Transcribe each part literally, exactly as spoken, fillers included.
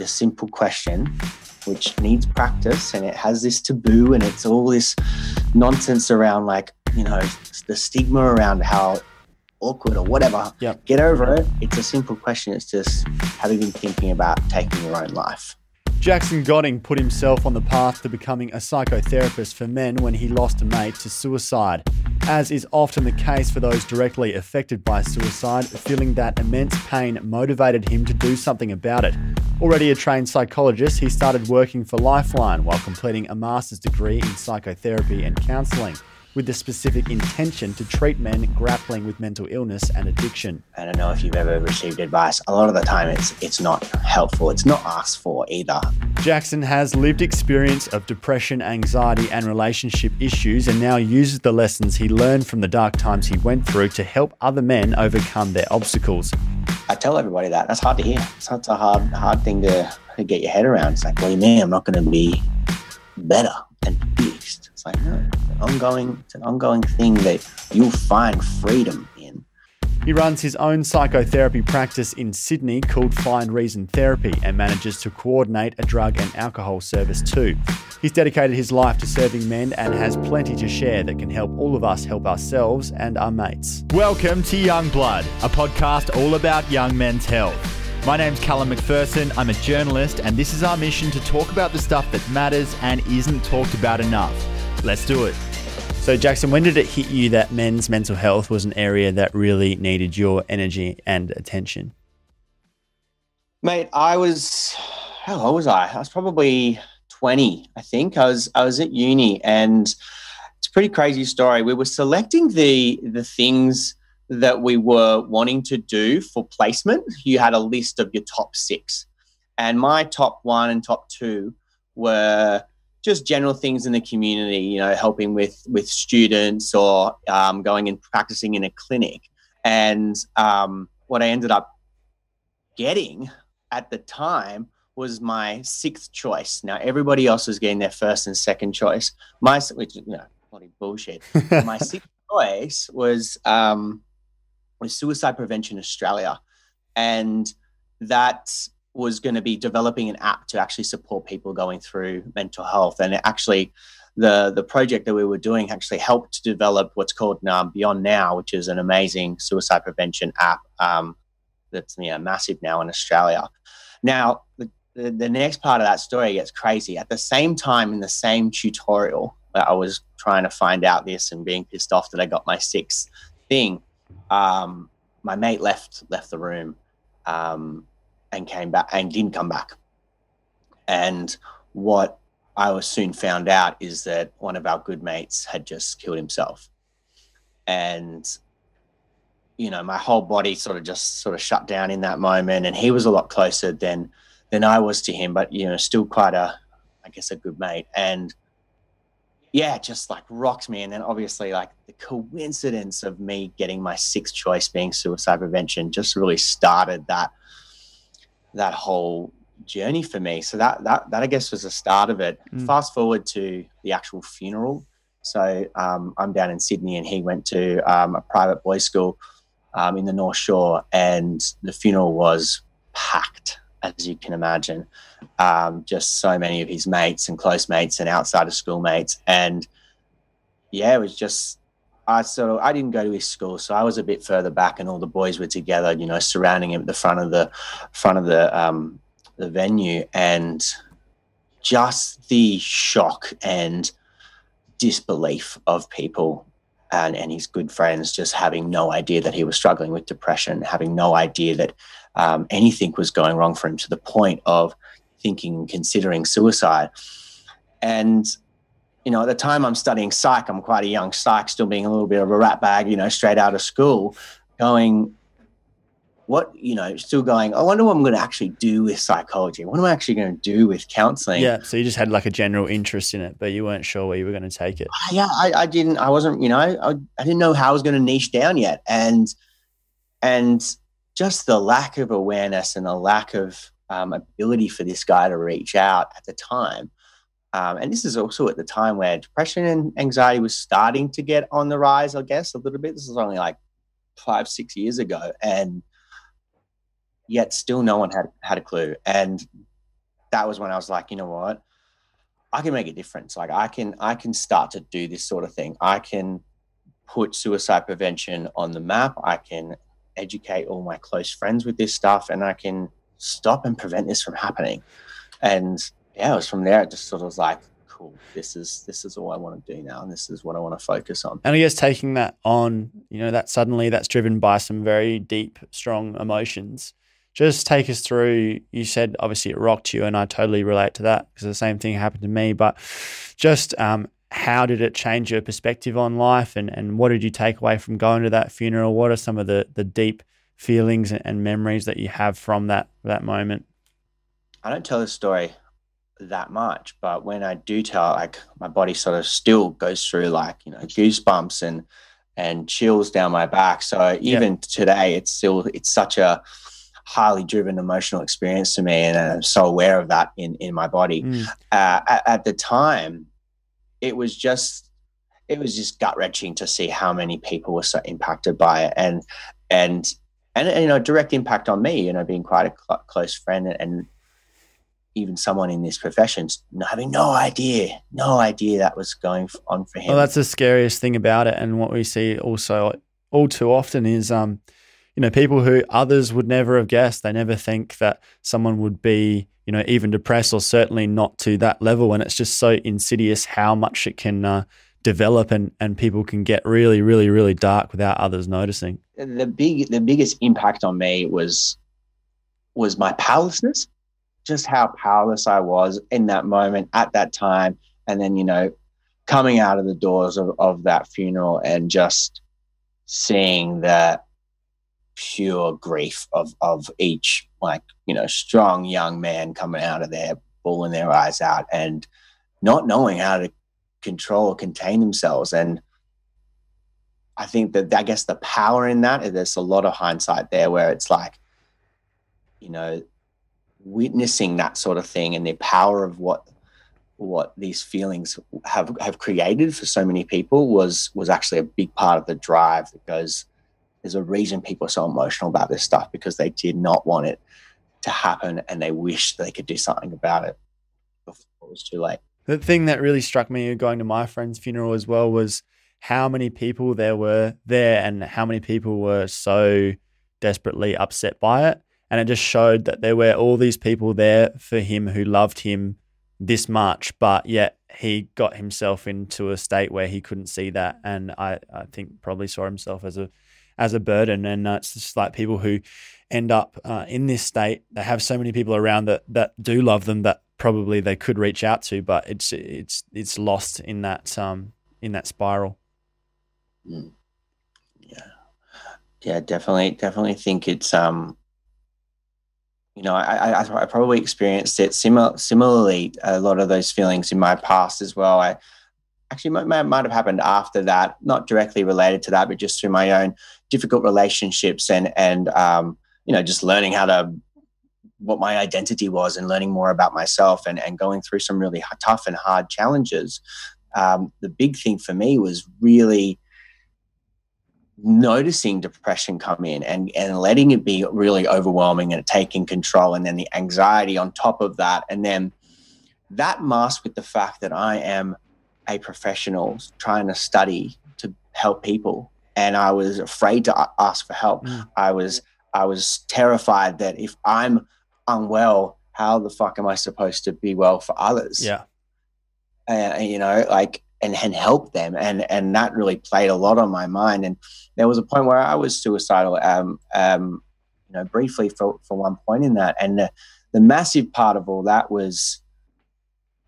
a simple question which needs practice, and it has this taboo and it's all this nonsense around, like, you know, the stigma around how awkward or whatever. Yep. Get over it. It's a simple question. It's just, have you been thinking about taking your own life? Jackson Godding put himself on the path to becoming a psychotherapist for men when he lost a mate to suicide. As is often the case for those directly affected by suicide, feeling that immense pain motivated him to do something about it. Already a trained psychologist, he started working for Lifeline while completing a master's degree in psychotherapy and counselling, with the specific intention to treat men grappling with mental illness and addiction. I don't know if you've ever received advice. A lot of the time it's, it's not helpful. It's not asked for either. Jackson has lived experience of depression, anxiety and relationship issues, and now uses the lessons he learned from the dark times he went through to help other men overcome their obstacles. I tell everybody that. That's hard to hear. It's such a hard, hard thing to, to get your head around. It's like, what do you mean? I'm not going to be better and fixed. It's like, no. Ongoing, it's an ongoing thing that you'll find freedom in. He runs his own psychotherapy practice in Sydney called Find Reason Therapy, and manages to coordinate a drug and alcohol service too. He's dedicated his life to serving men and has plenty to share that can help all of us help ourselves and our mates. Welcome to Youngblood, a podcast all about young men's health. My name's Callum McPherson, I'm a journalist, and this is our mission to talk about the stuff that matters and isn't talked about enough. Let's do it. So Jackson, when did it hit you that men's mental health was an area that really needed your energy and attention? Mate, I was, how old was I? I was probably twenty, I think. I was I was at uni, and it's a pretty crazy story. We were selecting the the things that we were wanting to do for placement. You had a list of your top six, and my top one and top two were just general things in the community, you know, helping with with students, or um, going and practicing in a clinic. And um, what I ended up getting at the time was my sixth choice. Now, everybody else was getting their first and second choice. My, which, you know, bloody bullshit. My sixth choice was, um, was Suicide Prevention Australia. And that's was going to be developing an app to actually support people going through mental health. And it actually, the the project that we were doing actually helped to develop what's called um, Beyond Now, which is an amazing suicide prevention app um, that's, you know, massive now in Australia. Now, the, the, the next part of that story gets crazy. At the same time, in the same tutorial where I was trying to find out this and being pissed off that I got my sixth thing, um, my mate left left the room. Um, and came back and didn't come back. And what I was soon found out is that one of our good mates had just killed himself. And, you know, my whole body sort of just sort of shut down in that moment. And he was a lot closer than, than I was to him, but, you know, still quite a, I guess, a good mate. And yeah, it just like rocked me. And then obviously, like, the coincidence of me getting my sixth choice being suicide prevention just really started that, that whole journey for me. So that, that, that I guess was the start of it. Mm. Fast forward to the actual funeral. So um, I'm down in Sydney, and he went to um, a private boys' school um, in the North Shore, and the funeral was packed, as you can imagine. Um, just so many of his mates and close mates and outside of school mates. And yeah, it was just, I sort of, I didn't go to his school, so I was a bit further back, and all the boys were together, you know, surrounding him at the front of the front of the um, the venue, and just the shock and disbelief of people and and his good friends just having no idea that he was struggling with depression, having no idea that um, anything was going wrong for him, to the point of thinking, considering suicide. And you know, at the time I'm studying psych, I'm quite a young psych, still being a little bit of a rat bag, you know, straight out of school, going, what, you know, still going, I wonder what I'm going to actually do with psychology. What am I actually going to do with counselling? Yeah, so you just had like a general interest in it, but you weren't sure where you were going to take it. Uh, yeah, I, I didn't, I wasn't, you know, I, I didn't know how I was going to niche down yet. And, and just the lack of awareness and the lack of um, ability for this guy to reach out at the time. Um, and this is also at the time where depression and anxiety was starting to get on the rise, I guess, a little bit. This is only like five, six years ago. And yet still no one had, had a clue. And that was when I was like, you know what, I can make a difference. Like I can, I can start to do this sort of thing. I can put suicide prevention on the map. I can educate all my close friends with this stuff, and I can stop and prevent this from happening. And yeah, it was from there. It just sort of was like, cool, this is, this is all I want to do now. And this is what I want to focus on. And I guess taking that on, you know, that suddenly that's driven by some very deep, strong emotions. Just take us through, you said obviously it rocked you, and I totally relate to that because the same thing happened to me, but just um, how did it change your perspective on life, and, and what did you take away from going to that funeral? What are some of the, the deep feelings and memories that you have from that, that moment? I don't tell this story that much, but when I do tell, like my body sort of still goes through like, you know, goosebumps and, and chills down my back. So even yep. today, it's still, it's such a highly driven emotional experience to me, and I'm so aware of that in in my body. Mm. uh, at, at the time it was just it was just gut-wrenching to see how many people were so impacted by it, and and and, and you know, direct impact on me, you know, being quite a cl- close friend and, and even someone in this profession having no idea no idea that was going on for him. Well, that's the scariest thing about it, and what we see also all too often is um you know, people who others would never have guessed. They never think that someone would be, you know, even depressed, or certainly not to that level. And it's just so insidious how much it can uh, develop, and, and people can get really, really, really dark without others noticing. The big, the biggest impact on me was, was my powerlessness, just how powerless I was in that moment at that time. And then, you know, coming out of the doors of, of that funeral and just seeing that pure grief of of each, like, you know, strong young man coming out of there, bawling their eyes out and not knowing how to control or contain themselves. And I think that, I guess the power in that, there's a lot of hindsight there where it's like, you know, witnessing that sort of thing and the power of what what these feelings have have created for so many people was was actually a big part of the drive that goes. There's a reason people are so emotional about this stuff, because they did not want it to happen and they wish they could do something about it before it was too late. The thing that really struck me going to my friend's funeral as well was how many people there were there and how many people were so desperately upset by it. And it just showed that there were all these people there for him who loved him this much, but yet he got himself into a state where he couldn't see that. And I, I think probably saw himself as a, as a burden. And uh, it's just like people who end up uh, in this state, they have so many people around that, that do love them that probably they could reach out to, but it's, it's, it's lost in that, um, in that spiral. Mm. Yeah. Yeah, definitely. Definitely think it's, um, you know, I, I, I probably experienced it similar, similarly, a lot of those feelings in my past as well. I actually might, might have happened after that, not directly related to that, but just through my own difficult relationships and, and um, you know, just learning how to, what my identity was and learning more about myself and, and going through some really tough and hard challenges. Um, the big thing for me was really noticing depression come in and, and letting it be really overwhelming and taking control, and then the anxiety on top of that. And then that masked with the fact that I am a professional trying to study to help people, and I was afraid to ask for help. Mm. I was I was terrified that if I'm unwell, how the fuck am I supposed to be well for others? Yeah, and uh, you know, like and, and help them, and and that really played a lot on my mind. And there was a point where I was suicidal, um, um, you know, briefly for for one point in that, and the, the massive part of all that was,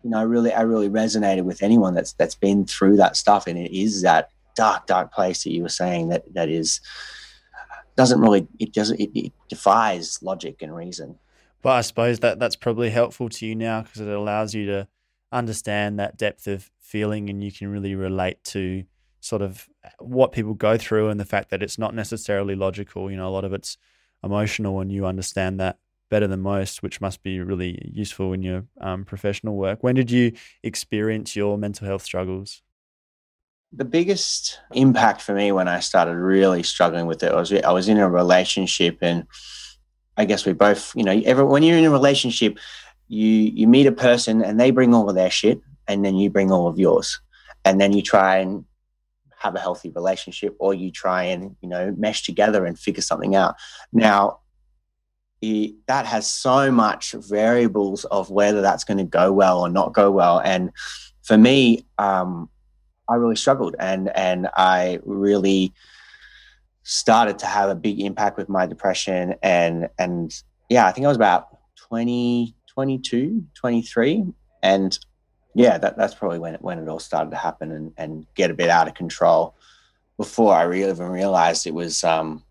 you know, I really, I really resonated with anyone that's that's been through that stuff, and it is that dark, dark place that you were saying that that is doesn't really it doesn't it, it defies logic and reason. Well, I suppose that that's probably helpful to you now because it allows you to understand that depth of feeling, and you can really relate to sort of what people go through and the fact that it's not necessarily logical. You know, a lot of it's emotional, and you understand that better than most, which must be really useful in your um, professional work. When did you experience your mental health struggles? The biggest impact for me when I started really struggling with it, I was, I was in a relationship, and I guess we both, you know, every, when you're in a relationship, you you meet a person and they bring all of their shit and then you bring all of yours, and then you try and have a healthy relationship, or you try and, you know, mesh together and figure something out. Now, it, that has so much variables of whether that's going to go well or not go well. And for me, um, I really struggled, and and I really started to have a big impact with my depression. And, and yeah, I think I was about twenty, twenty-two, twenty-three. And yeah, that, that's probably when it, when it all started to happen and, and get a bit out of control, before I really even realized it was, um,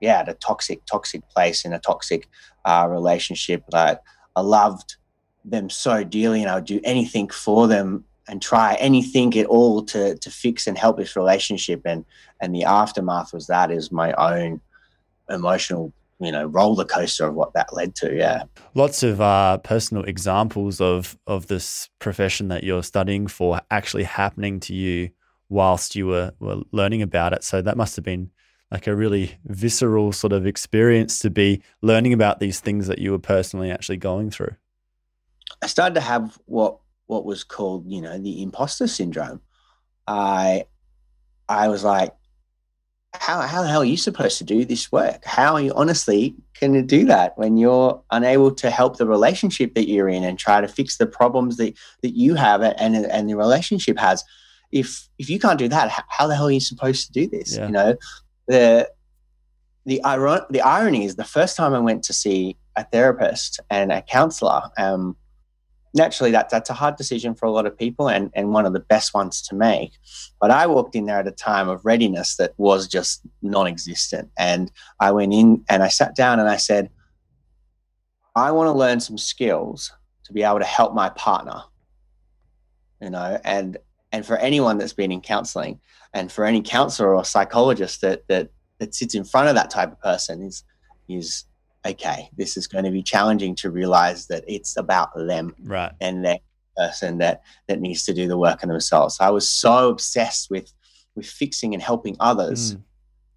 yeah, at a toxic, toxic place, in a toxic uh, relationship. Like, I loved them so dearly and I would do anything for them and try anything at all to to fix and help this relationship. And and the aftermath was that is my own emotional, you know, roller coaster of what that led to. Yeah, lots of uh, personal examples of of this profession that you're studying for actually happening to you whilst you were were learning about it. So that must have been like a really visceral sort of experience to be learning about these things that you were personally actually going through. I started to have what what was called, you know, the imposter syndrome. I I was like, how how the hell are you supposed to do this work? How are you honestly going to do that when you're unable to help the relationship that you're in and try to fix the problems that, that you have and, and the relationship has? If if you can't do that, how the hell are you supposed to do this? Yeah. You know, the the iron the irony is, the first time I went to see a therapist and a counsellor, um, naturally, that that's a hard decision for a lot of people, and, and one of the best ones to make. But I walked in there at a time of readiness that was just non-existent. And I went in and I sat down and I said, I want to learn some skills to be able to help my partner, you know. And and for anyone that's been in counseling, and for any counselor or psychologist that that that sits in front of that type of person, is is okay, this is going to be challenging to realize that it's about them, right, and that person that, that needs to do the work on themselves. So I was so obsessed with, with fixing and helping others mm.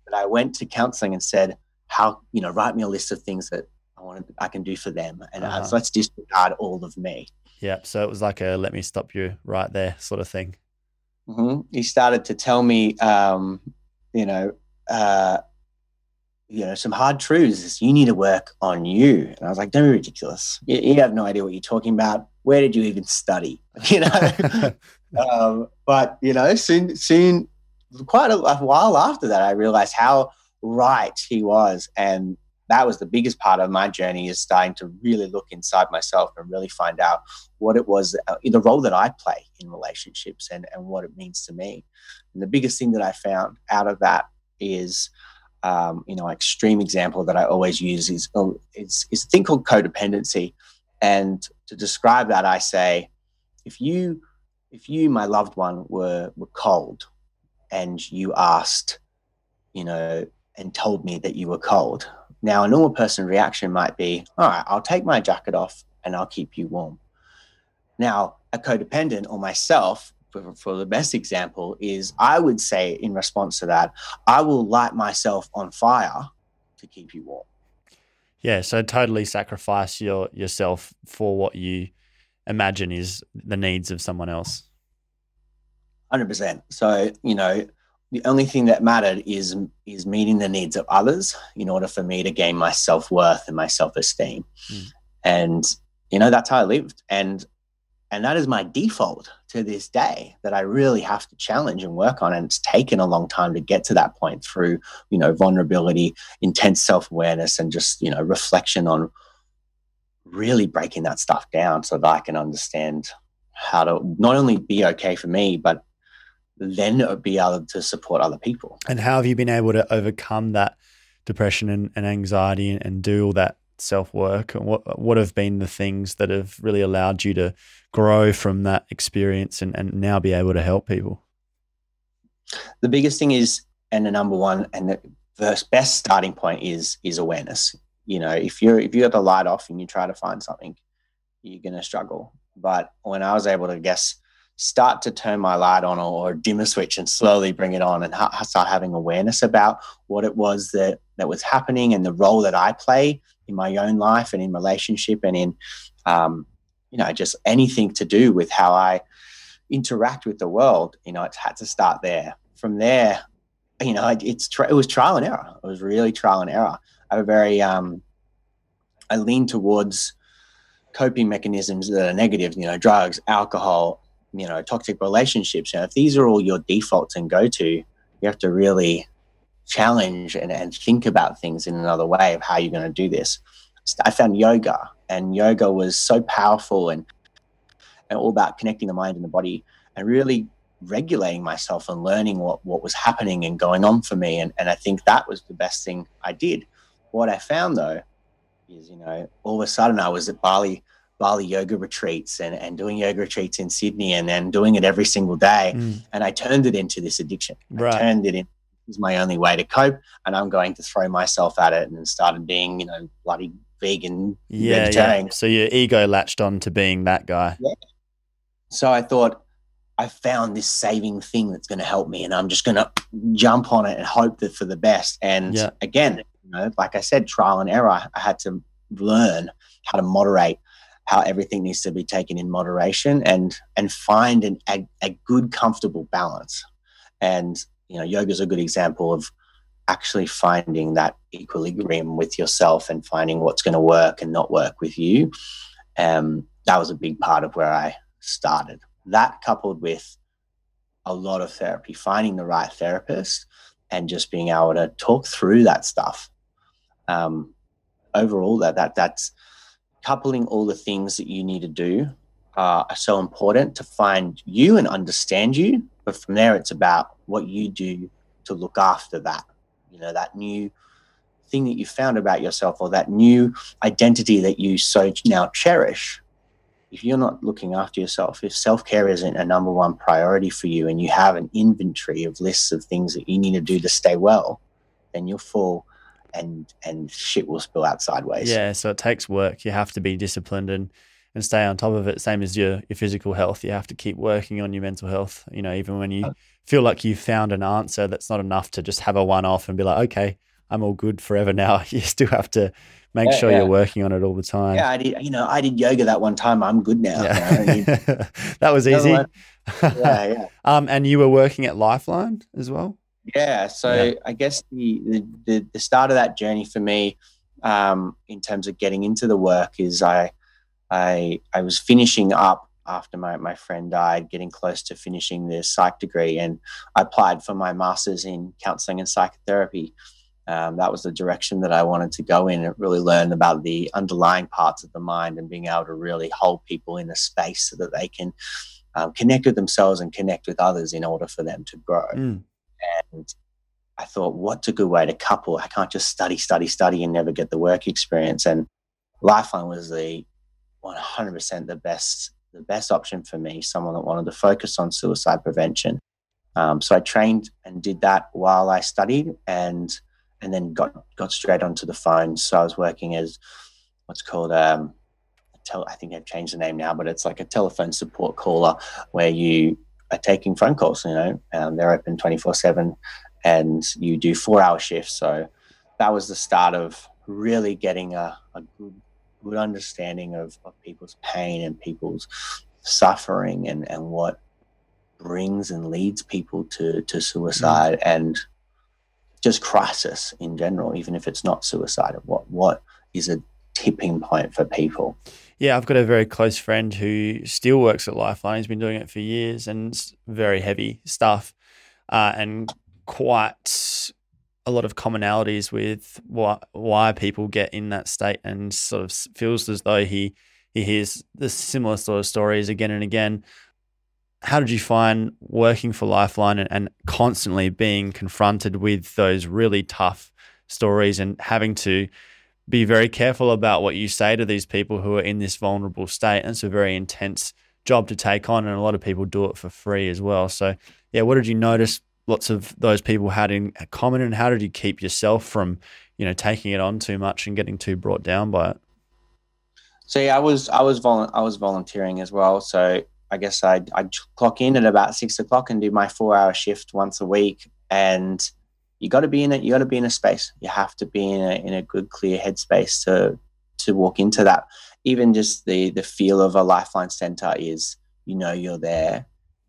that I went to counseling and said, how, you know, write me a list of things that I want to, I can do for them. And uh-huh. uh, so let's disregard all of me. Yeah. So it was like a, let me stop you right there sort of thing. Mm-hmm. He started to tell me, um, you know, uh, you know, some hard truths is you need to work on you. And I was like, don't be ridiculous. You, you have no idea what you're talking about. Where did you even study? You know, um, but you know, soon, soon, quite a, a while after that, I realized how right he was. And that was the biggest part of my journey, is starting to really look inside myself and really find out what it was, uh, the role that I play in relationships and, and what it means to me. And the biggest thing that I found out of that is, Um, you know, extreme example that I always use is, is, is a thing called codependency. And to describe that, I say, if you, if you, my loved one, were, were cold and you asked, you know, and told me that you were cold. Now, a normal person reaction might be, all right, I'll take my jacket off and I'll keep you warm. Now, a codependent, or myself, for the best example, is I would say in response to that, I will light myself on fire to keep you warm. Yeah, so totally sacrifice your yourself for what you imagine is the needs of someone else. one hundred percent. So, you know, the only thing that mattered is is meeting the needs of others in order for me to gain my self-worth and my self-esteem. Mm. And, you know, that's how I lived. And And that is my default to this day, that I really have to challenge and work on. And it's taken a long time to get to that point through, you know, vulnerability, intense self-awareness, and just, you know, reflection on really breaking that stuff down so that I can understand how to not only be okay for me, but then be able to support other people. And how have you been able to overcome that depression and, and anxiety and, and do all that self-work? And what what have been the things that have really allowed you to grow from that experience and, and now be able to help people? The biggest thing is, and the number one and the first best starting point is is awareness. You know, if you're if you have the light off and you try to find something, you're gonna struggle. But when I was able to, I guess, start to turn my light on, or, or dim a switch and slowly bring it on, and ha- start having awareness about what it was that that was happening and the role that I play in my own life and in relationship and in um, you know, just anything to do with how I interact with the world, you know, it had to start there. From there, you know, it, it's tra- it was trial and error. It was really trial and error. I was very, um, I leaned towards coping mechanisms that are negative, you know, drugs, alcohol, you know, toxic relationships. You know, if these are all your defaults and go-to, you have to really challenge and, and think about things in another way of how you're going to do this. I found yoga, and yoga was so powerful and, and all about connecting the mind and the body and really regulating myself and learning what, what was happening and going on for me. And, and I think that was the best thing I did. What I found, though, is, you know, all of a sudden I was at Bali, Bali yoga retreats and, and doing yoga retreats in Sydney and then doing it every single day. Mm. And I turned it into this addiction. Right. I turned it in. It was my only way to cope, and I'm going to throw myself at it, and started being, you know, bloody vegan. Yeah, yeah. So your ego latched on to being that guy. Yeah. So I thought, I found this saving thing that's going to help me, and I'm just going to jump on it and hope that for the best. And yeah. again, you know, like I said, trial and error. I had to learn how to moderate, how everything needs to be taken in moderation, and and find an, a, a good, comfortable balance. And, you know, yoga is a good example of actually finding that equilibrium with yourself and finding what's going to work and not work with you. Um, that was a big part of where I started. That coupled with a lot of therapy, finding the right therapist and just being able to talk through that stuff. Um, overall, that that that's coupling all the things that you need to do uh, are so important to find you and understand you. But from there, it's about what you do to look after that, you know, that new thing that you found about yourself or that new identity that you so now cherish. If you're not looking after yourself, if self-care isn't a number one priority for you and you have an inventory of lists of things that you need to do to stay well, then you'll fall and and shit will spill out sideways. Yeah, so it takes work. You have to be disciplined and and stay on top of it, same as your, your physical health. You have to keep working on your mental health. You know, even when you feel like you've found an answer, that's not enough to just have a one-off and be like, okay, I'm all good forever now. You still have to make yeah, sure yeah. you're working on it all the time. Yeah, I did. You know, I did yoga that one time. I'm good now. Yeah. You know, I need... that was easy. Yeah, yeah. um, and you were working at Lifeline as well? Yeah, so yeah. I guess the, the, the start of that journey for me um, in terms of getting into the work is I – I I was finishing up after my, my friend died, getting close to finishing the psych degree, and I applied for my master's in counselling and psychotherapy. Um, that was the direction that I wanted to go in and really learn about the underlying parts of the mind and being able to really hold people in a space so that they can um, connect with themselves and connect with others in order for them to grow. Mm. And I thought, what's a good way to couple? I can't just study, study, study and never get the work experience. And Lifeline was the one hundred percent the best the best option for me, someone that wanted to focus on suicide prevention. Um, so I trained and did that while I studied, and and then got got straight onto the phone. So I was working as what's called, um, a tel- I think they've changed the name now, but it's like a telephone support caller where you are taking phone calls, you know, um, they're open twenty-four seven and you do four-hour shifts. So that was the start of really getting a, a good, good understanding of, of people's pain and people's suffering and, and what brings and leads people to, to suicide mm. and just crisis in general, even if it's not suicide. What what is a tipping point for people? Yeah, I've got a very close friend who still works at Lifeline. He's been doing it for years, and it's very heavy stuff uh, and quite a lot of commonalities with what, why people get in that state, and sort of feels as though he he hears the similar sort of stories again and again. How did you find working for Lifeline and, and constantly being confronted with those really tough stories and having to be very careful about what you say to these people who are in this vulnerable state? And it's a very intense job to take on, and a lot of people do it for free as well. So yeah, what did you notice lots of those people had in common, and how did you keep yourself from, you know, taking it on too much and getting too brought down by it? So yeah, I was I was volu- I was volunteering as well. So I guess I'd, I'd clock in at about six o'clock and do my four hour shift once a week. And you got to be in it. You got to be in a space. You have to be in a in a good, clear headspace to to walk into that. even just the the feel of a Lifeline centre is, you know, you're there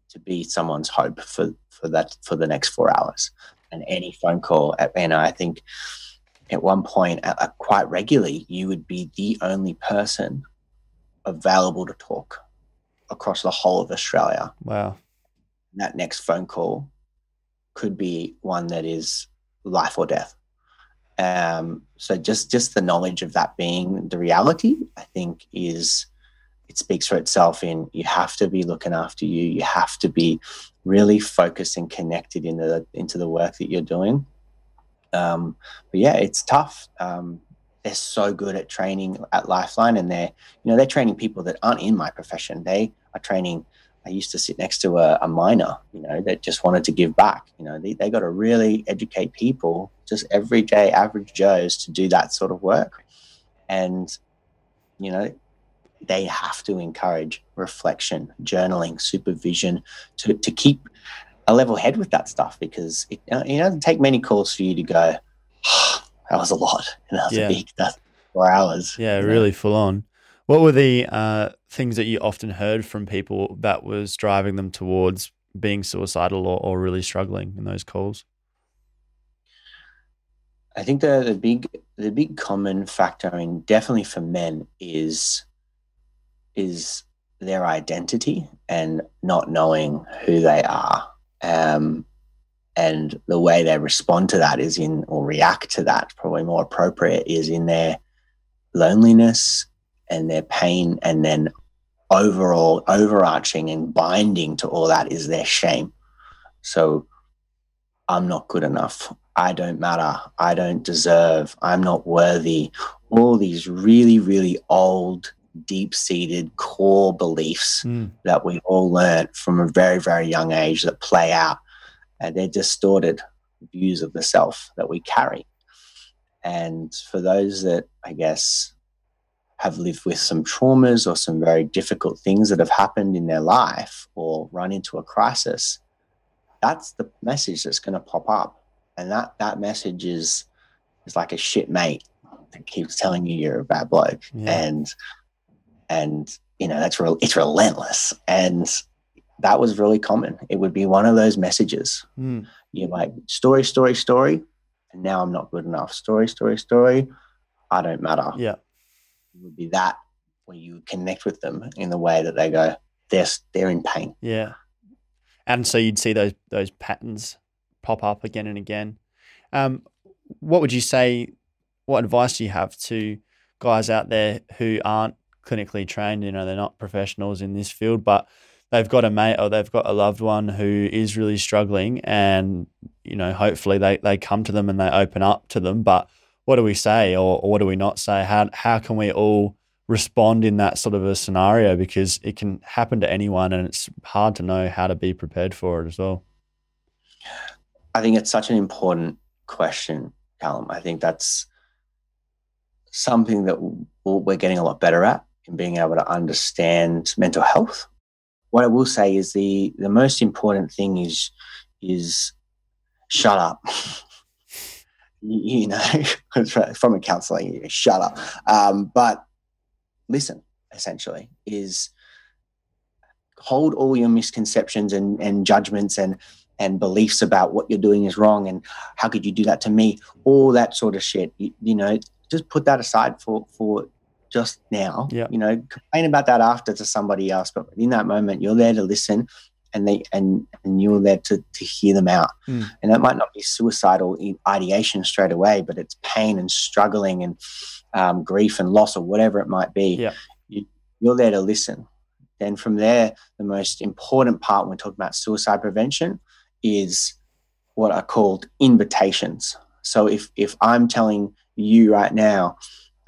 to be someone's hope for, for that, for the next four hours. And any phone call, at, and I think at one point, uh, quite regularly, you would be the only person available to talk across the whole of Australia. Wow. And that next phone call could be one that is life or death. Um, so just, just the knowledge of that being the reality, I think is, it speaks for itself in you have to be looking after you. You have to be really focused and connected in the, into the work that you're doing. Um, but yeah, it's tough. Um, they're so good at training at Lifeline, and they're, you know, they're training people that aren't in my profession. They are training. I used to sit next to a, a miner, you know, that just wanted to give back. You know, they, they got to really educate people, just everyday average Joes, to do that sort of work. And, you know, they have to encourage reflection, journaling, supervision to, to keep a level head with that stuff, because it, it doesn't take many calls for you to go, oh, that was a lot. And that was yeah. a big, that's four hours. Yeah, really full on. What were the uh, things that you often heard from people that was driving them towards being suicidal or, or really struggling in those calls? I think the, the big, the big common factor, I mean, definitely for men is, is their identity and not knowing who they are. Um, and the way they respond to that is in, or react to that, probably more appropriate, is in their loneliness and their pain. And then overall overarching and binding to all that is their shame. So I'm not good enough. I don't matter. I don't deserve. I'm not worthy. All these really, really old, deep-seated core beliefs mm. that we all learned from a very, very young age that play out, and they're distorted views of the self that we carry. And for those that, I guess, have lived with some traumas or some very difficult things that have happened in their life or run into a crisis, that's the message that's going to pop up. And that, that message is, is like a shit mate that keeps telling you you're a bad bloke. Yeah. And And, you know, that's real, it's relentless. And that was really common. It would be one of those messages. Mm. You're like, story, story, story. And now I'm not good enough. Story, story, story. I don't matter. Yeah. It would be that where you connect with them in the way that they go, they're, they're in pain. Yeah. And so you'd see those, those patterns pop up again and again. Um, what would you say, what advice do you have to guys out there who aren't clinically trained, you know, they're not professionals in this field, but they've got a mate or they've got a loved one who is really struggling, and, you know, hopefully they, they come to them and they open up to them, but what do we say, or, or what do we not say? How, how can we all respond in that sort of a scenario? Because it can happen to anyone, and it's hard to know how to be prepared for it as well. I think it's such an important question, Callum. I think that's something that we're getting a lot better at, and being able to understand mental health. What I will say is the, the most important thing is, is shut up. You know, from a counselling, shut up. Um, but listen, essentially, is hold all your misconceptions and, and judgments and, and beliefs about what you're doing is wrong and how could you do that to me, all that sort of shit. You, you know, just put that aside for, for, just now, yeah. You know, complain about that after to somebody else, but in that moment you're there to listen, and they and and you're there to to hear them out. Mm. And that might not be suicidal ideation straight away, but it's pain and struggling and um, grief and loss or whatever it might be. Yeah. You, you're there to listen. Then from there, the most important part when we're talking about suicide prevention is what are called invitations. So if if I'm telling you right now,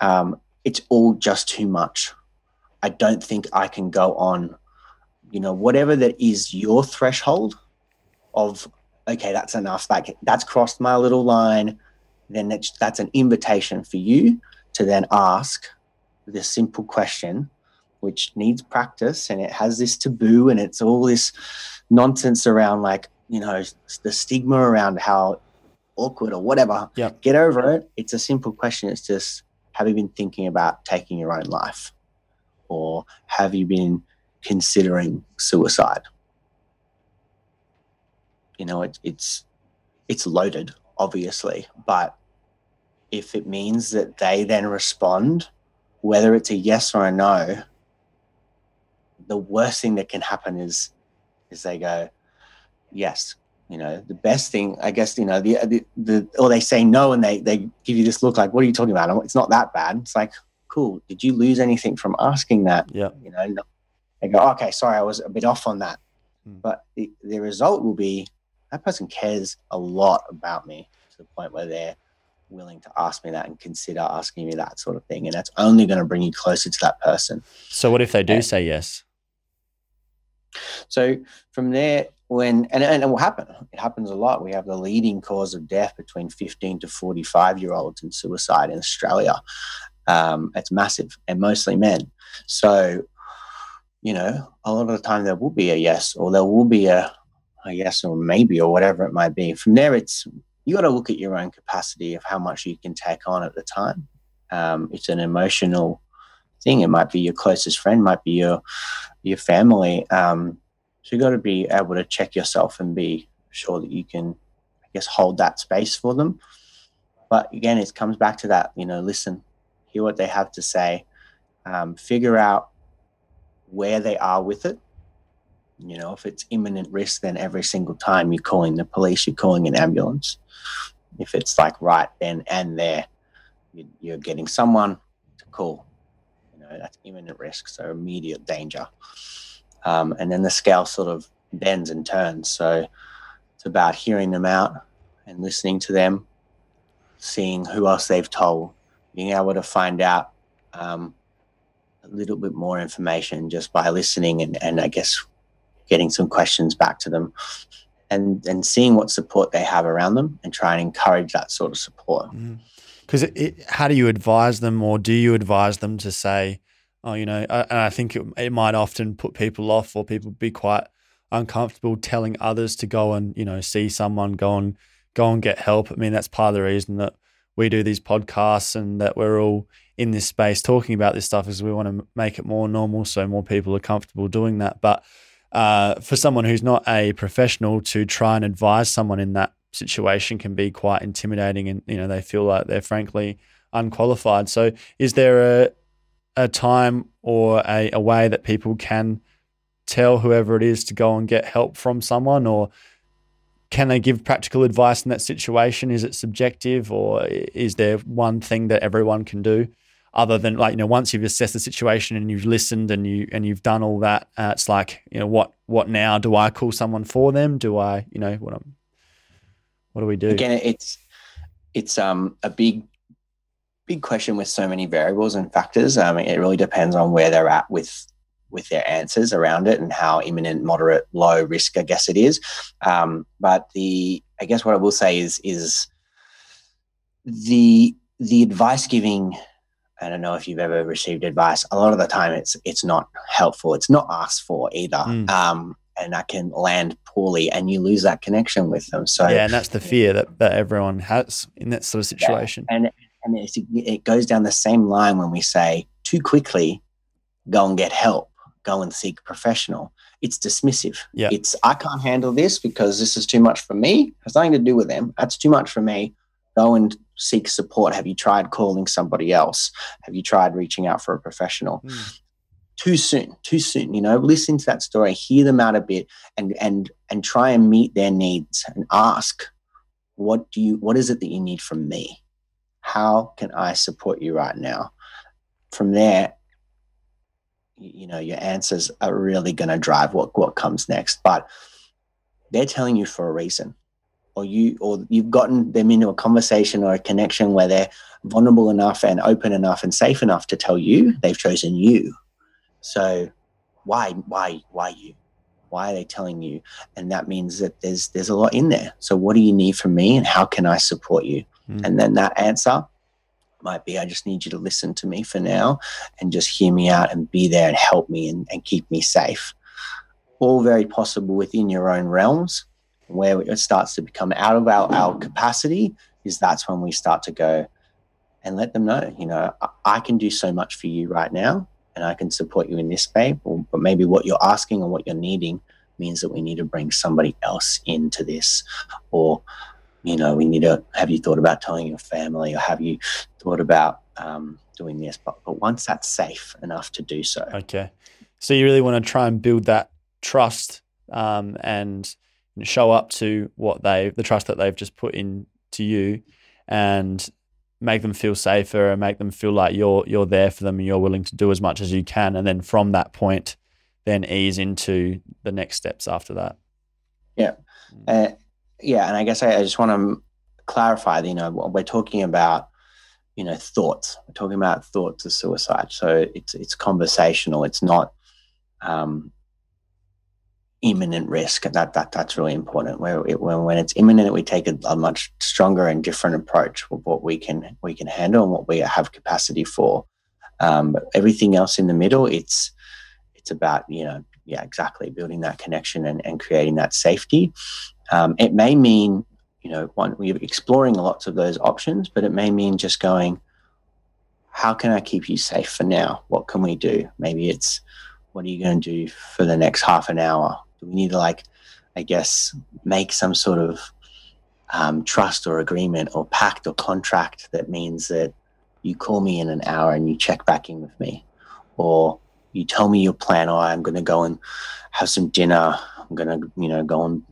um, it's all just too much. I don't think I can go on, you know, whatever that is your threshold of, okay, that's enough. Like that's crossed my little line. Then that's, that's an invitation for you to then ask this simple question, which needs practice. And it has this taboo and it's all this nonsense around, like, you know, the stigma around how awkward or whatever. Yeah. Get over it. It's a simple question. It's just, have you been thinking about taking your own life? or have you been considering suicide? You know, it, it's it's loaded, obviously, but if it means that they then respond, whether it's a yes or a no, the worst thing that can happen is is they go, yes. You know, the best thing, I guess, you know, the, the, the or they say no and they, they give you this look like, what are you talking about? It's not that bad. It's like, cool. Did you lose anything from asking that? Yeah. You know, no. They go, okay, sorry, I was a bit off on that. Mm. But the, the result will be that person cares a lot about me to the point where they're willing to ask me that and consider asking me that sort of thing. And that's only going to bring you closer to that person. So what if they do and, say yes? So from there, when and, and it will happen. It happens a lot. We have the leading cause of death between fifteen to forty-five year olds in suicide in Australia. Um, it's massive, and mostly men. So, you know, a lot of the time there will be a yes, or there will be a, a yes or maybe or whatever it might be. From there, it's you got to look at your own capacity of how much you can take on at the time. Um, it's an emotional thing. It might be your closest friend, might be your your family. Um, so you got to be able to check yourself and be sure that you can, I guess, hold that space for them. But again, it comes back to that, you know, listen, hear what they have to say, um, figure out where they are with it. You know, if it's imminent risk, then every single time you're calling the police, you're calling an ambulance. If it's like right then and there, you're getting someone to call. You know, that's imminent risk, so immediate danger. Um, and then the scale sort of bends and turns. So it's about hearing them out and listening to them, seeing who else they've told, being able to find out um, a little bit more information just by listening and, and I guess getting some questions back to them and, and seeing what support they have around them and try and encourage that sort of support. Because it, it, how do you advise them, or do you advise them to say, oh, you know, and I think it, it might often put people off, or people be quite uncomfortable telling others to go and, you know, see someone, go and go and get help. I mean, that's part of the reason that we do these podcasts and that we're all in this space talking about this stuff, is we want to make it more normal so more people are comfortable doing that. But uh, for someone who's not a professional to try and advise someone in that situation can be quite intimidating, and, you know, they feel like they're frankly unqualified. So is there a a time or a, a way that people can tell whoever it is to go and get help from someone, or can they give practical advice in that situation? Is it subjective, or is there one thing that everyone can do other than, like, you know, once you've assessed the situation and you've listened and you, and you've done all that, uh, it's like, you know, what, what now? Do I call someone for them? Do I, you know, what, I'm, what do we do? Again, it's, it's um a big, Big question with so many variables and factors. I mean, it really depends on where they're at with with their answers around it and how imminent, moderate, low risk, I guess it is. Um, but the, I guess what I will say is is the the advice giving. I don't know if you've ever received advice. A lot of the time, it's it's not helpful. It's not asked for either, mm. um, and that can land poorly, and you lose that connection with them. So yeah, and that's the fear that that everyone has in that sort of situation. Yeah, and And it goes down the same line when we say too quickly, go and get help, go and seek professional. It's dismissive. Yeah. It's, I can't handle this because this is too much for me. It has nothing to do with them. That's too much for me. Go and seek support. Have you tried calling somebody else? Have you tried reaching out for a professional? Mm. Too soon, too soon, you know, listen to that story, hear them out a bit, and and and try and meet their needs and ask, what do you, what is it that you need from me? How can I support you right now? From there, you know, your answers are really going to drive what, what comes next. But they're telling you for a reason, or you, or you've gotten them into a conversation or a connection where they're vulnerable enough and open enough and safe enough to tell you. They've chosen you. So why, why, why you? Why are they telling you? And that means that there's there's a lot in there. So what do you need from me, and how can I support you? And then that answer might be, I just need you to listen to me for now and just hear me out and be there and help me and, and keep me safe. All very possible within your own realms. Where it starts to become out of our, our capacity is that's when we start to go and let them know, you know, I, I can do so much for you right now. and I can support you in this way, or, but maybe what you're asking or what you're needing means that we need to bring somebody else into this, or, you know, we need to, have you thought about telling your family, or have you thought about um, doing this? But, but once that's safe enough to do so. Okay. So you really want to try and build that trust um, and show up to what they, the trust that they've just put in to you, and make them feel safer and make them feel like you're you're there for them and you're willing to do as much as you can. And then from that point, then ease into the next steps after that. Yeah. Uh, yeah. And I guess I, I just want to clarify that, you know, we're talking about, you know, thoughts. We're talking about thoughts of suicide. So it's, it's conversational. It's not um, imminent risk. And that, that, that's really important. Where it, when, when it's imminent, we take a, a much stronger and different approach with what we can, we can handle and what we have capacity for. Um, but everything else in the middle, it's, it's about, you know, yeah, exactly, building that connection and, and creating that safety. Um, it may mean, you know, one, we're exploring lots of those options, but it may mean just going, how can I keep you safe for now? What can we do? Maybe it's, what are you going to do for the next half an hour? Do we need to, like, I guess, make some sort of um, trust or agreement or pact or contract that means that you call me in an hour and you check back in with me, or you tell me your plan, or I'm going to go and have some dinner. I'm going to, you know, go and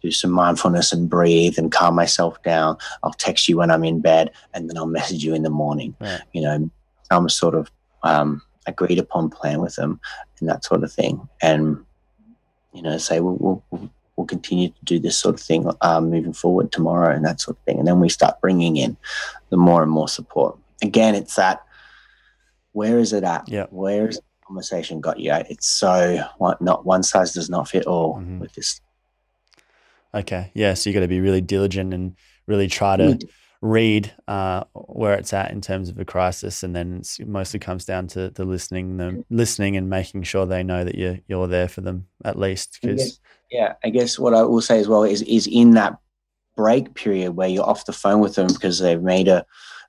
do some mindfulness and breathe and calm myself down. I'll text you when I'm in bed, and then I'll message you in the morning. Right. You know, some sort of um, agreed upon plan with them and that sort of thing. And, you know, say, we'll, we'll, we'll continue to do this sort of thing um, moving forward tomorrow and that sort of thing. And then we start bringing in the more and more support. Again, it's that, where is it at? Yeah. Where is conversation got you? It's so one, not one size does not fit all mm-hmm. with this. Okay, yeah. So you got to be really diligent and really try to read uh, where it's at in terms of a crisis, and then it's, it mostly comes down to to listening them, listening and making sure they know that you're you're there for them at least. Because yeah, I guess what I will say as well is is in that break period where you're off the phone with them because they've made a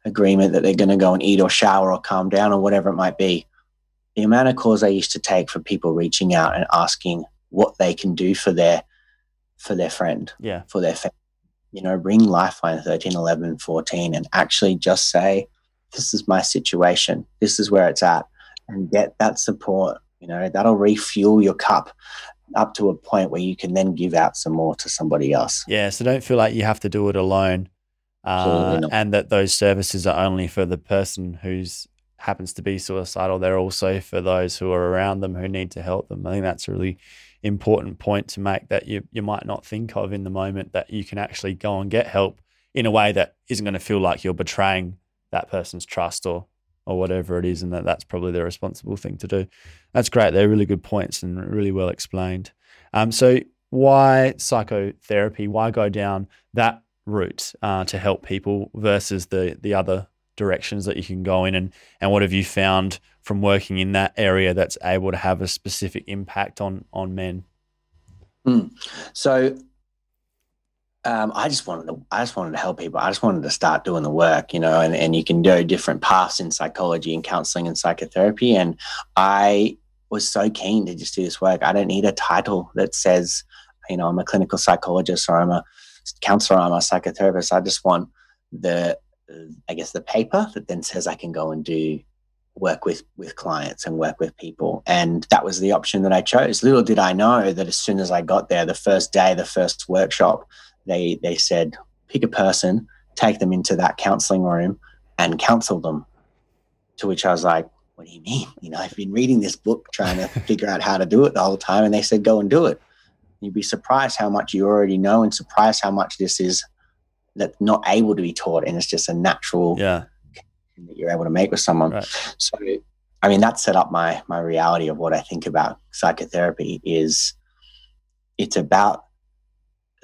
agreement that they're going to go and eat or shower or calm down or whatever it might be. The amount of calls I used to take for people reaching out and asking what they can do for their for their friend, yeah, for their family, you know, ring Lifeline thirteen eleven fourteen and actually just say, this is my situation, this is where it's at, and get that support. You know, that'll refuel your cup up to a point where you can then give out some more to somebody else. Yeah, so don't feel like you have to do it alone, uh, and that those services are only for the person who's happens to be suicidal. They're also for those who are around them who need to help them. I think that's a really important point to make, that you you might not think of in the moment, that you can actually go and get help in a way that isn't going to feel like you're betraying that person's trust or or whatever it is, and that that's probably the responsible thing to do. That's great. They're really good points and really well explained. Um, so why psychotherapy? Why go down that route uh, to help people versus the the other directions that you can go in, and and what have you found from working in that area that's able to have a specific impact on on men? Mm. So um I just wanted to I just wanted to help people. I just wanted to start doing the work, you know, and, and you can do different paths in psychology and counseling and psychotherapy, and I was so keen to just do this work. I don't need a title that says, you know, I'm a clinical psychologist, or I'm a counselor, or I'm a psychotherapist. I just want the I guess the paper that then says I can go and do work with with clients and work with people. And that was the option that I chose. Little did I know that as soon as I got there, the first day, the first workshop, they they said, pick a person, take them into that counseling room and counsel them. To which I was like, what do you mean? You know, I've been reading this book trying to figure out how to do it the whole time. And they said, go and do it. You'd be surprised how much you already know, and surprised how much this is that's not able to be taught, and it's just a natural yeah. connection that you're able to make with someone. Right. So, I mean, that set up my my reality of what I think about psychotherapy is it's about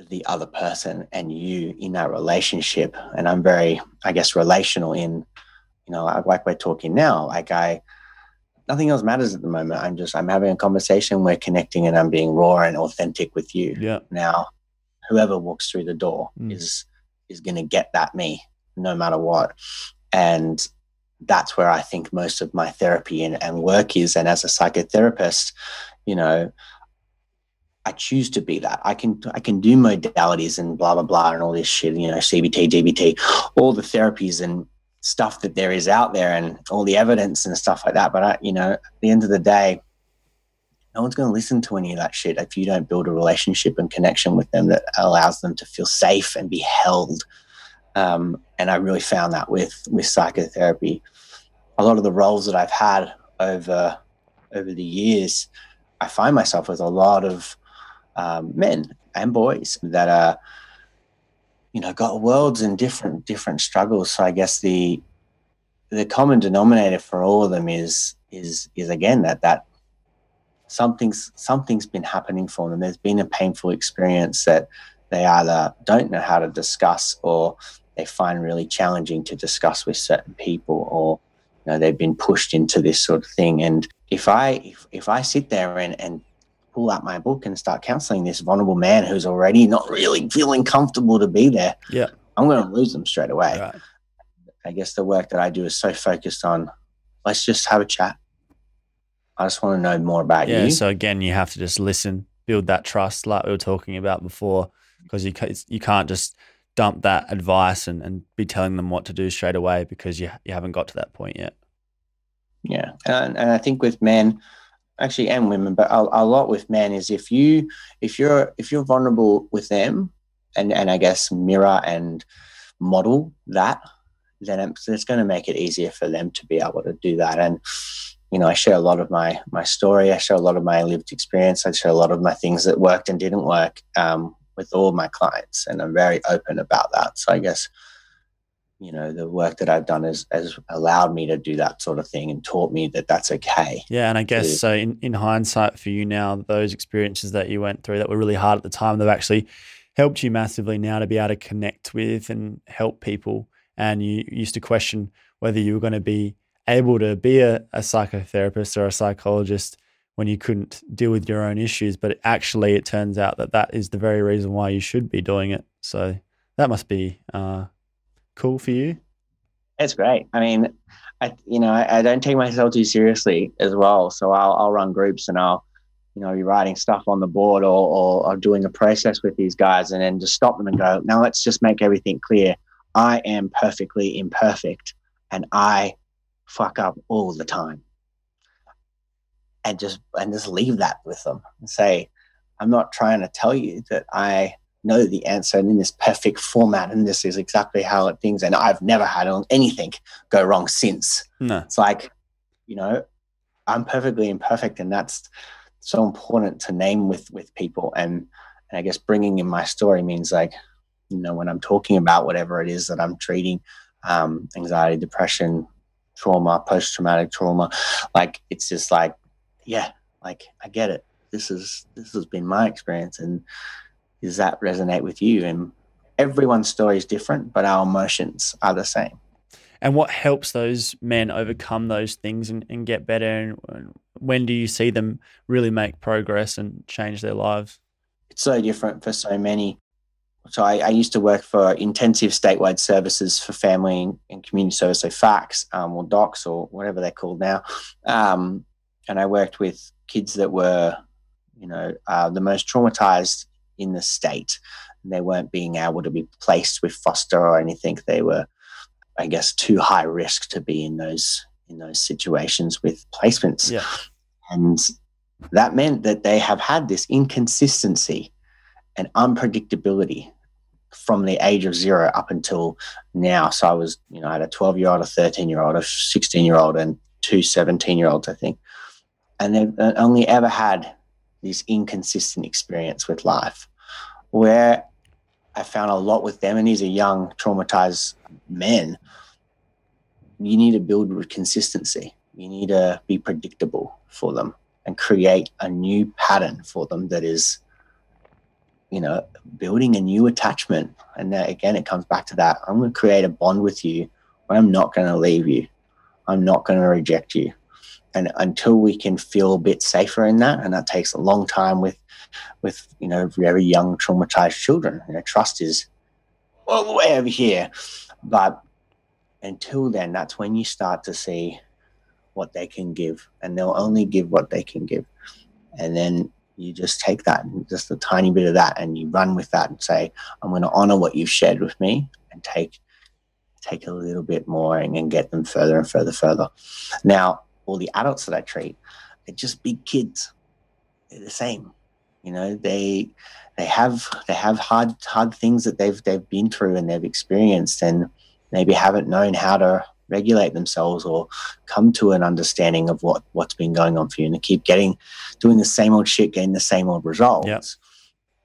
the other person and you in that relationship. And I'm very, I guess, relational in, you know, like we're talking now. Like I, nothing else matters at the moment. I'm just, I'm having a conversation, we're connecting, and I'm being raw and authentic with you. Yeah. Now, whoever walks through the door mm. is, is going to get that me no matter what. And that's where I think most of my therapy and, and work is. And as a psychotherapist, you know, I choose to be that. I can I can do modalities and blah, blah, blah, and all this shit, you know, C B T, D B T, all the therapies and stuff that there is out there and all the evidence and stuff like that. But, I, you know, at the end of the day, no one's going to listen to any of that shit if you don't build a relationship and connection with them that allows them to feel safe and be held. Um, and I really found that with, with psychotherapy. A lot of the roles that I've had over, over the years, I find myself with a lot of um, men and boys that are, you know, got worlds and different, different struggles. So I guess the, the common denominator for all of them is, is, is again, that, that something's, something's been happening for them. There's been a painful experience that they either don't know how to discuss, or they find really challenging to discuss with certain people, or, you know, they've been pushed into this sort of thing. And if I, if, if I sit there and, and, pull out my book and start counseling this vulnerable man who's already not really feeling comfortable to be there, yeah, I'm going to lose them straight away. Right. I guess the work that I do is so focused on, let's just have a chat. I just want to know more about yeah, you. Yeah, so again, you have to just listen, build that trust like we were talking about before, because you, you can't just dump that advice and, and be telling them what to do straight away, because you, you haven't got to that point yet. Yeah, and, and I think with men, actually, and women, but a, a lot with men is if you if you're if you're vulnerable with them, and and I guess mirror and model that, then it's, it's going to make it easier for them to be able to do that. And you know, I share a lot of my my story, I share a lot of my lived experience, I share a lot of my things that worked and didn't work um, with all my clients, and I'm very open about that. So I guess, you know, the work that I've done has, has allowed me to do that sort of thing and taught me that that's okay. Yeah, and I guess to, so in, in hindsight for you now, those experiences that you went through that were really hard at the time, they've actually helped you massively now to be able to connect with and help people. And you used to question whether you were going to be able to be a, a psychotherapist or a psychologist when you couldn't deal with your own issues. But actually it turns out that that is the very reason why you should be doing it. So that must be... Uh, cool for you. That's great. I mean, I you know I, I don't take myself too seriously as well, so I'll I'll run groups and I'll you know be writing stuff on the board or, or or doing a process with these guys, and then just stop them and go, now let's just make everything clear. I am perfectly imperfect, and I fuck up all the time. And just and just leave that with them and say, I'm not trying to tell you that I know the answer and in this perfect format and this is exactly how it things, and I've never had anything go wrong since. No. It's like, you know, I'm perfectly imperfect, and that's so important to name with with people. And, and I guess bringing in my story means, like, you know, when I'm talking about whatever it is that I'm treating, um, anxiety, depression, trauma, post-traumatic trauma, like, it's just like, yeah, like, I get it. This is, this has been my experience, and does that resonate with you? And everyone's story is different, but our emotions are the same. And what helps those men overcome those things and, and get better? And when do you see them really make progress and change their lives? It's so different for so many. So I, I used to work for intensive statewide services for family and community service, so FACS um, or DOCS or whatever they're called now. Um, and I worked with kids that were, you know, uh, the most traumatized in the state, and they weren't being able to be placed with foster or anything. They were, I guess, too high risk to be in those in those situations with placements. Yeah. And that meant that they have had this inconsistency and unpredictability from the age of zero up until now. So I was, you know, I had a twelve-year-old, a thirteen-year-old, a sixteen-year-old, and two seventeen-year-olds, I think. And they've only ever had this inconsistent experience with life, where I found a lot with them, and these are young, traumatized men. You need to build consistency. You need to be predictable for them and create a new pattern for them that is, you know, building a new attachment. And that, again, it comes back to that. I'm going to create a bond with you, but I'm not going to leave you. I'm not going to reject you. And until we can feel a bit safer in that, and that takes a long time with, with you know, very young traumatized children. You know, trust is all the way over here, but until then, that's when you start to see what they can give, and they'll only give what they can give. And then you just take that, just a tiny bit of that, and you run with that and say, I'm going to honor what you've shared with me, and take take a little bit more, and, and get them further and further, further. Now, all the adults that I treat, they're just big kids. They're the same. You know, they they have they have hard hard things that they've they've been through and they've experienced, and maybe haven't known how to regulate themselves or come to an understanding of what what's been going on for you, and they keep getting doing the same old shit, getting the same old results. Yep.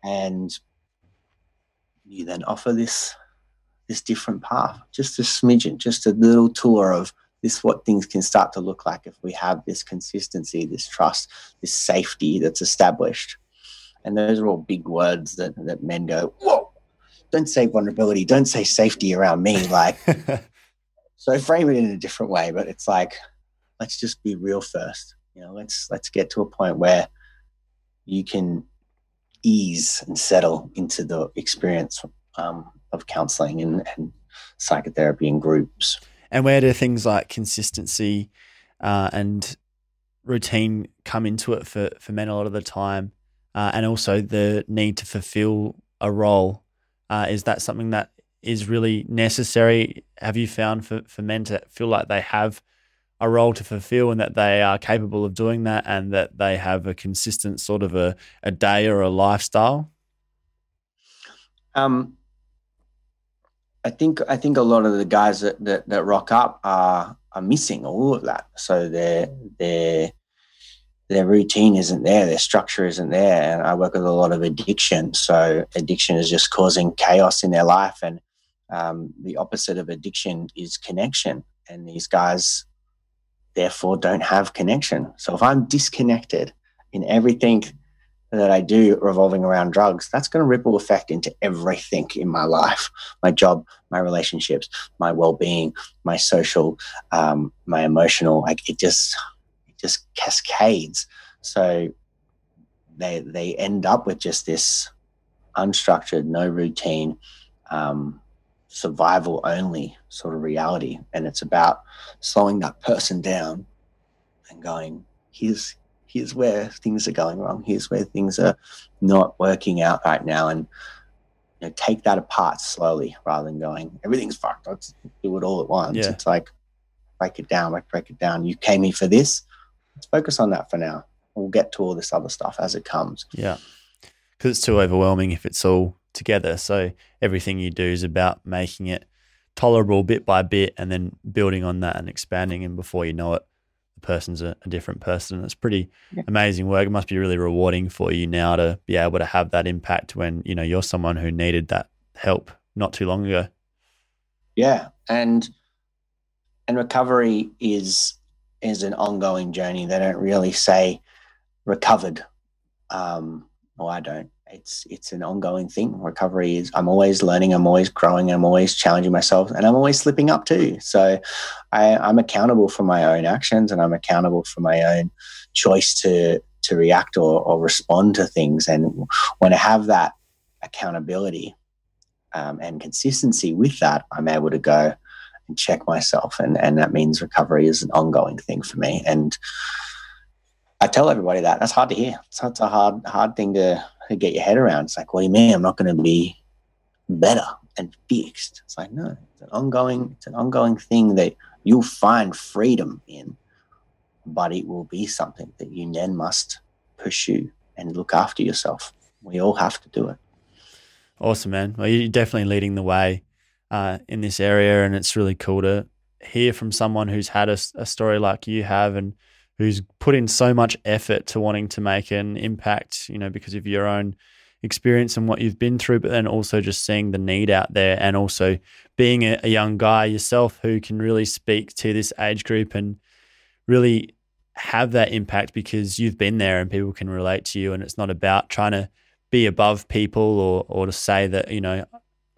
And you then offer this this different path, just a smidgen, just a little tour of this, what things can start to look like if we have this consistency, this trust, this safety that's established. And those are all big words that, that men go, whoa, don't say vulnerability, don't say safety around me. Like, so frame it in a different way, but it's like, let's just be real first. You know, let's, let's get to a point where you can ease and settle into the experience um, of counseling and, and psychotherapy and groups. And where do things like consistency uh, and routine come into it for, for men a lot of the time? Uh, and also the need to fulfill a role. Uh, is that something that is really necessary? Have you found for, for men to feel like they have a role to fulfill and that they are capable of doing that, and that they have a consistent sort of a, a day or a lifestyle? Um, I think I think a lot of the guys that, that, that rock up are are missing all of that. So they're they're their routine isn't there, their structure isn't there. And I work with a lot of addiction. So addiction is just causing chaos in their life. And um, the opposite of addiction is connection. And these guys, therefore, don't have connection. So if I'm disconnected in everything that I do revolving around drugs, that's going to ripple effect into everything in my life, my job, my relationships, my well-being, my social, um, my emotional. Like it just... just cascades. So they they end up with just this unstructured, no routine, um, survival only sort of reality. And it's about slowing that person down and going, here's here's where things are going wrong, here's where things are not working out right now, and you know, take that apart slowly rather than going, everything's fucked, let's do it all at once. Yeah. It's like, break it down, like break it down. You came here for this. Let's focus on that for now. We'll get to all this other stuff as it comes. Yeah, because it's too overwhelming if it's all together. So everything you do is about making it tolerable bit by bit, and then building on that and expanding. And before you know it, the person's a, a different person. It's pretty yeah. amazing work. It must be really rewarding for you now to be able to have that impact when you know you're someone who needed that help not too long ago. Yeah, and and recovery is. is an ongoing journey. They don't really say recovered. Um, or I don't. It's it's an ongoing thing. Recovery is, I'm always learning, I'm always growing, I'm always challenging myself, and I'm always slipping up too. So I, I'm accountable for my own actions, and I'm accountable for my own choice to to react or, or respond to things. And when I have that accountability um, and consistency with that, I'm able to go and check myself, and and that means recovery is an ongoing thing for me. And I tell everybody that that's hard to hear. It's, it's a hard hard thing to, to get your head around. It's like, what do you mean I'm not going to be better and fixed? It's like, no, it's an ongoing it's an ongoing thing that you'll find freedom in, but it will be something that you then must pursue and look after yourself. We all have to do it. Awesome, man. Well, you're definitely leading the way Uh, in this area, and it's really cool to hear from someone who's had a, a story like you have, and who's put in so much effort to wanting to make an impact, you know, because of your own experience and what you've been through, but then also just seeing the need out there, and also being a, a young guy yourself who can really speak to this age group and really have that impact because you've been there and people can relate to you. And it's not about trying to be above people or or to say that, you know,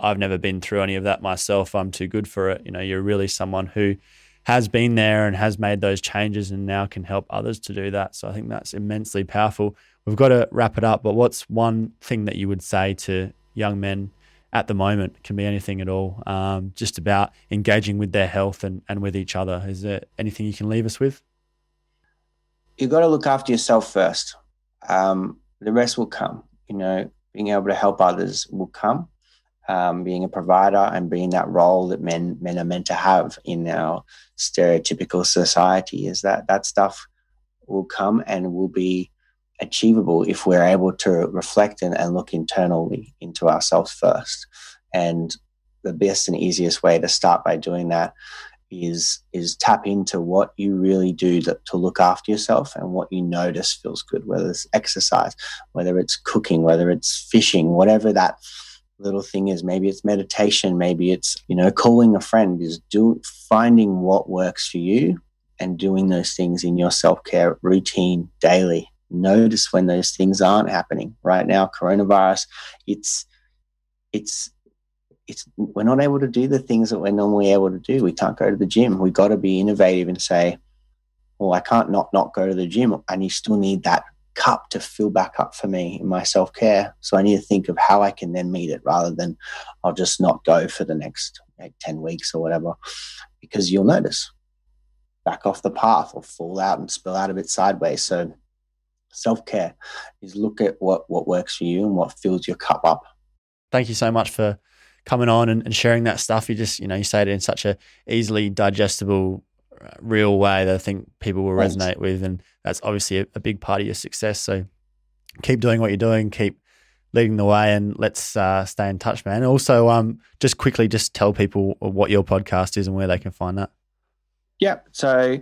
I've never been through any of that myself, I'm too good for it. You know, you're really someone who has been there and has made those changes and now can help others to do that. So I think that's immensely powerful. We've got to wrap it up, but what's one thing that you would say to young men at the moment. It can be anything at all, um, just about engaging with their health and, and with each other. Is there anything you can leave us with? You've got to look after yourself first. Um, the rest will come, you know, being able to help others will come, um, being a provider and being that role that men, men are meant to have in our stereotypical society, is that that stuff will come and will be achievable if we're able to reflect and, and look internally into ourselves first. And the best and easiest way to start by doing that is is tap into what you really do to, to look after yourself and what you notice feels good, whether it's exercise, whether it's cooking, whether it's fishing, whatever that little thing is. Maybe it's meditation, maybe it's, you know, calling a friend. Is do finding what works for you and doing those things in your self-care routine daily. Notice when those things aren't happening. Right now, coronavirus, it's it's It's, we're not able to do the things that we're normally able to do. We can't go to the gym. We've got to be innovative and say, well, I can't not not go to the gym, and you still need that cup to fill back up for me in my self-care. So I need to think of how I can then meet it, rather than I'll just not go for the next like, ten weeks or whatever, because you'll notice back off the path or fall out and spill out a bit sideways. So self-care is look at what, what works for you and what fills your cup up. Thank you so much for coming on and, and sharing that stuff. You just, you know, you say it in such a easily digestible, uh, real way that I think people will Thanks. resonate with. And that's obviously a, a big part of your success. So keep doing what you're doing, keep leading the way, and let's uh, stay in touch, man. Also, um, just quickly, just tell people what your podcast is and where they can find that. Yeah. So,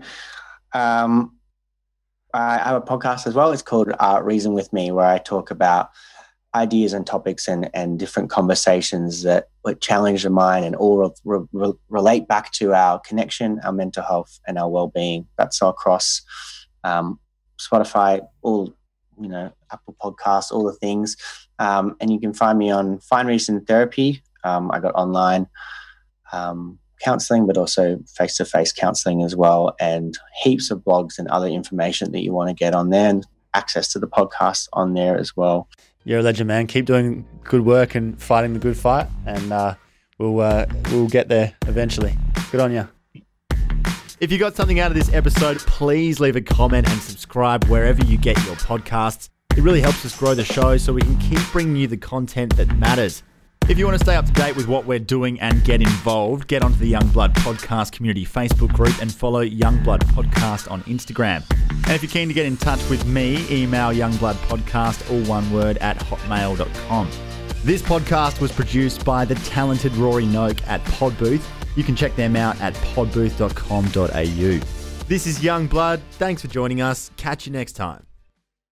um, I have a podcast as well. It's called uh, Reason with Me, where I talk about ideas and topics and, and different conversations that would challenge the mind and all re re relate back to our connection, our mental health, and our well-being. That's all across um, Spotify, all, you know, Apple Podcasts, all the things. Um, and you can find me on Find Reason Therapy. Um, I got online um, counselling, but also face-to-face counselling as well, and heaps of blogs and other information that you want to get on there, and access to the podcast on there as well. You're a legend, man. Keep doing good work and fighting the good fight, and uh, we'll uh, we'll get there eventually. Good on you. If you got something out of this episode, please leave a comment and subscribe wherever you get your podcasts. It really helps us grow the show so we can keep bringing you the content that matters. If you want to stay up to date with what we're doing and get involved, get onto the Youngblood Podcast Community Facebook group and follow Youngblood Podcast on Instagram. And if you're keen to get in touch with me, email youngbloodpodcast, all one word, at hotmail dot com. This podcast was produced by the talented Rory Noak at Podbooth. You can check them out at podbooth dot com dot A U. This is Youngblood. Thanks for joining us. Catch you next time.